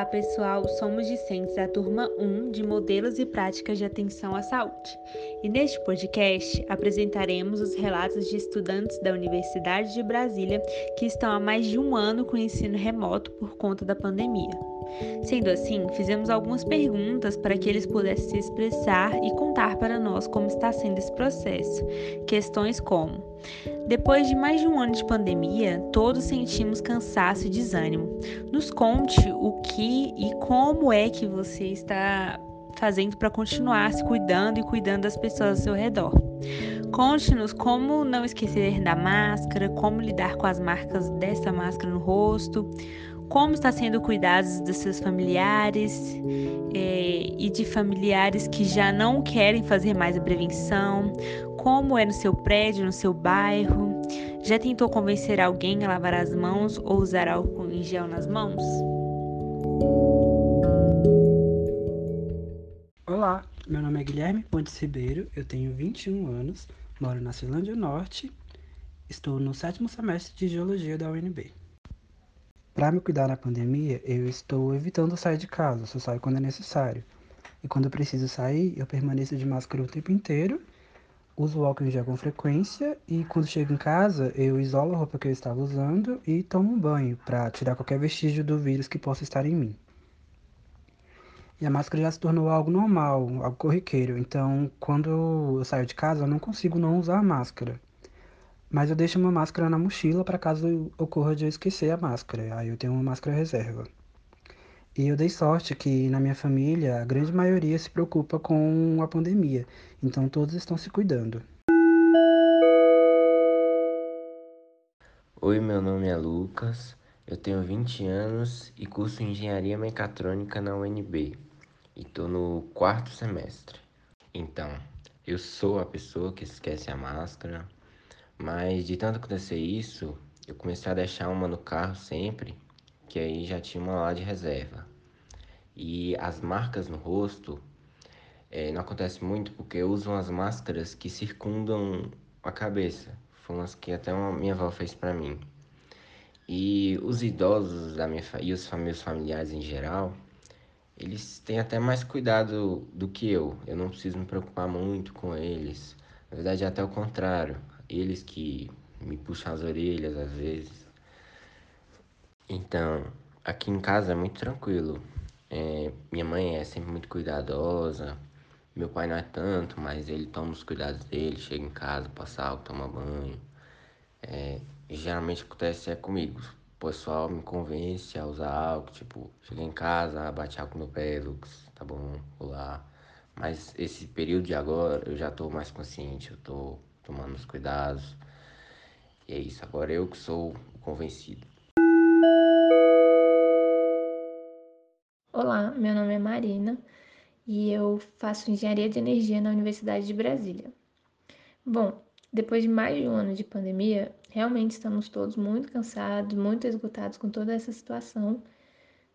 Olá pessoal, somos discentes da turma 1 de Modelos e Práticas de Atenção à Saúde e neste podcast apresentaremos os relatos de estudantes da Universidade de Brasília que estão há mais de um ano com o ensino remoto por conta da pandemia. Sendo assim, fizemos algumas perguntas para que eles pudessem se expressar e contar para nós como está sendo esse processo. Questões como: depois de mais de um ano de pandemia, todos sentimos cansaço e desânimo. Nos conte o que e como é que você está fazendo para continuar se cuidando e cuidando das pessoas ao seu redor. Conte-nos como não esquecer da máscara, como lidar com as marcas dessa máscara no rosto, como está sendo cuidados dos seus familiares e de familiares que já não querem fazer mais a prevenção, como é no seu prédio, no seu bairro, já tentou convencer alguém a lavar as mãos ou usar álcool em gel nas mãos? Olá, meu nome é Guilherme Ponte Ribeiro, eu tenho 21 anos, moro na Ceilândia Norte, estou no 7º semestre de Geologia da UNB. Para me cuidar na pandemia, eu estou evitando sair de casa, só saio quando é necessário. E quando eu preciso sair, eu permaneço de máscara o tempo inteiro, uso álcool em gel com frequência e quando chego em casa, eu isolo a roupa que eu estava usando e tomo um banho para tirar qualquer vestígio do vírus que possa estar em mim. E a máscara já se tornou algo normal, algo corriqueiro, então quando eu saio de casa, eu não consigo não usar a máscara. Mas eu deixo uma máscara na mochila para caso ocorra de eu esquecer a máscara, aí eu tenho uma máscara reserva. E eu dei sorte que na minha família a grande maioria se preocupa com a pandemia, então todos estão se cuidando. Oi, meu nome é Lucas, eu tenho 20 anos e curso Engenharia Mecatrônica na UNB e estou no 4º semestre. Então, eu sou a pessoa que esquece a máscara. Mas de tanto acontecer isso, eu comecei a deixar uma no carro sempre, que aí já tinha uma lá de reserva. E as marcas no rosto não acontece muito porque usam as máscaras que circundam a cabeça. Foi umas que até minha avó fez pra mim. E os idosos e os meus familiares em geral, eles têm até mais cuidado do que eu. Eu não preciso me preocupar muito com eles. Na verdade é até o contrário. Eles que me puxam as orelhas às vezes. Então, aqui em casa é muito tranquilo. Minha mãe é sempre muito cuidadosa. Meu pai não é tanto, mas ele toma os cuidados dele. Chega em casa, passa álcool, toma banho. Geralmente acontece comigo. O pessoal me convence a usar álcool. Tipo, chega em casa, bate álcool no pé, Lucas, tá bom, vou lá. Mas esse período de agora, eu já tô mais consciente, eu tô tomando os cuidados, e é isso, agora eu que sou o convencido. Olá, meu nome é Marina e eu faço Engenharia de Energia na Universidade de Brasília. Bom, depois de mais de um ano de pandemia, realmente estamos todos muito cansados, muito esgotados com toda essa situação,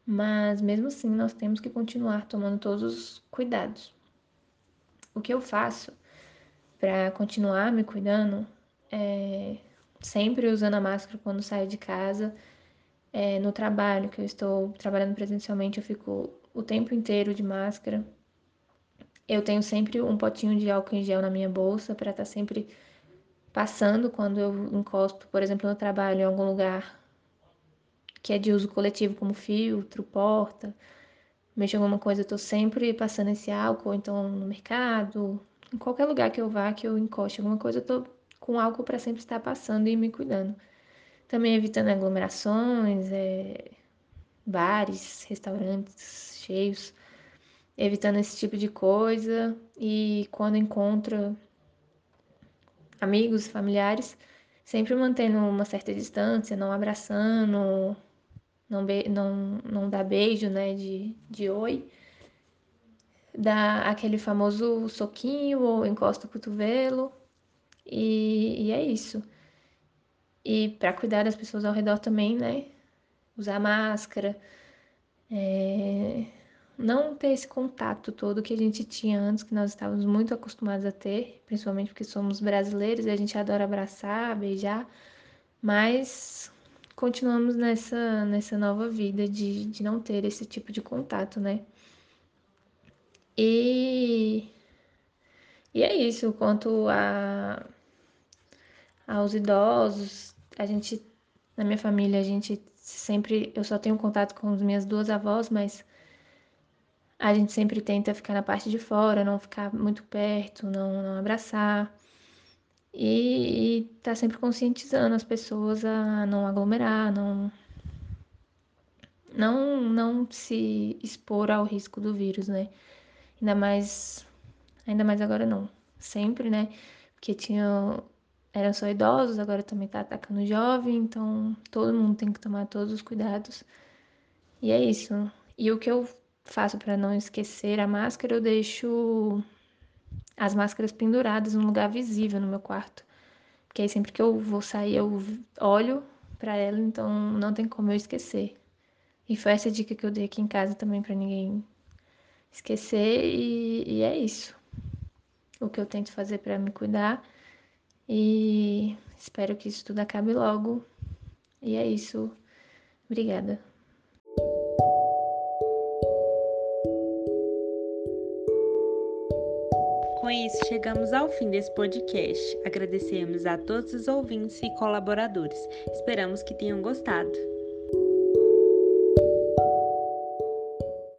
mas mesmo assim nós temos que continuar tomando todos os cuidados. O que eu faço para continuar me cuidando, sempre usando a máscara quando saio de casa, no trabalho, que eu estou trabalhando presencialmente, eu fico o tempo inteiro de máscara. Eu tenho sempre um potinho de álcool em gel na minha bolsa para estar sempre passando quando eu encosto, por exemplo, no trabalho, em algum lugar que é de uso coletivo, como filtro, porta, mexo em alguma coisa, eu estou sempre passando esse álcool, então no mercado. Em qualquer lugar que eu vá, que eu encoste alguma coisa, eu tô com álcool para sempre estar passando e me cuidando. Também evitando aglomerações, bares, restaurantes cheios, evitando esse tipo de coisa. E quando encontro amigos, familiares, sempre mantendo uma certa distância, não abraçando, não dá beijo, né, de oi. Dá aquele famoso soquinho ou encosta o cotovelo e é isso. E para cuidar das pessoas ao redor também, né? Usar máscara, não ter esse contato todo que a gente tinha antes, que nós estávamos muito acostumados a ter, principalmente porque somos brasileiros e a gente adora abraçar, beijar, mas continuamos nessa nova vida de não ter esse tipo de contato, né? E é isso, quanto aos idosos, a gente, na minha família, a gente sempre, eu só tenho contato com as minhas duas avós, mas a gente sempre tenta ficar na parte de fora, não ficar muito perto, não abraçar. E tá sempre conscientizando as pessoas a não aglomerar, não se expor ao risco do vírus, né? Ainda mais agora não. Sempre, né? Porque eram só idosos, agora também tá atacando jovem, então todo mundo tem que tomar todos os cuidados. E é isso. E o que eu faço para não esquecer a máscara, eu deixo as máscaras penduradas num lugar visível no meu quarto. Porque aí sempre que eu vou sair, eu olho para ela, então não tem como eu esquecer. E foi essa dica que eu dei aqui em casa também para ninguém esquecer, e é isso. O que eu tento fazer para me cuidar, e espero que isso tudo acabe logo. E é isso. Obrigada. Com isso, chegamos ao fim desse podcast. Agradecemos a todos os ouvintes e colaboradores. Esperamos que tenham gostado.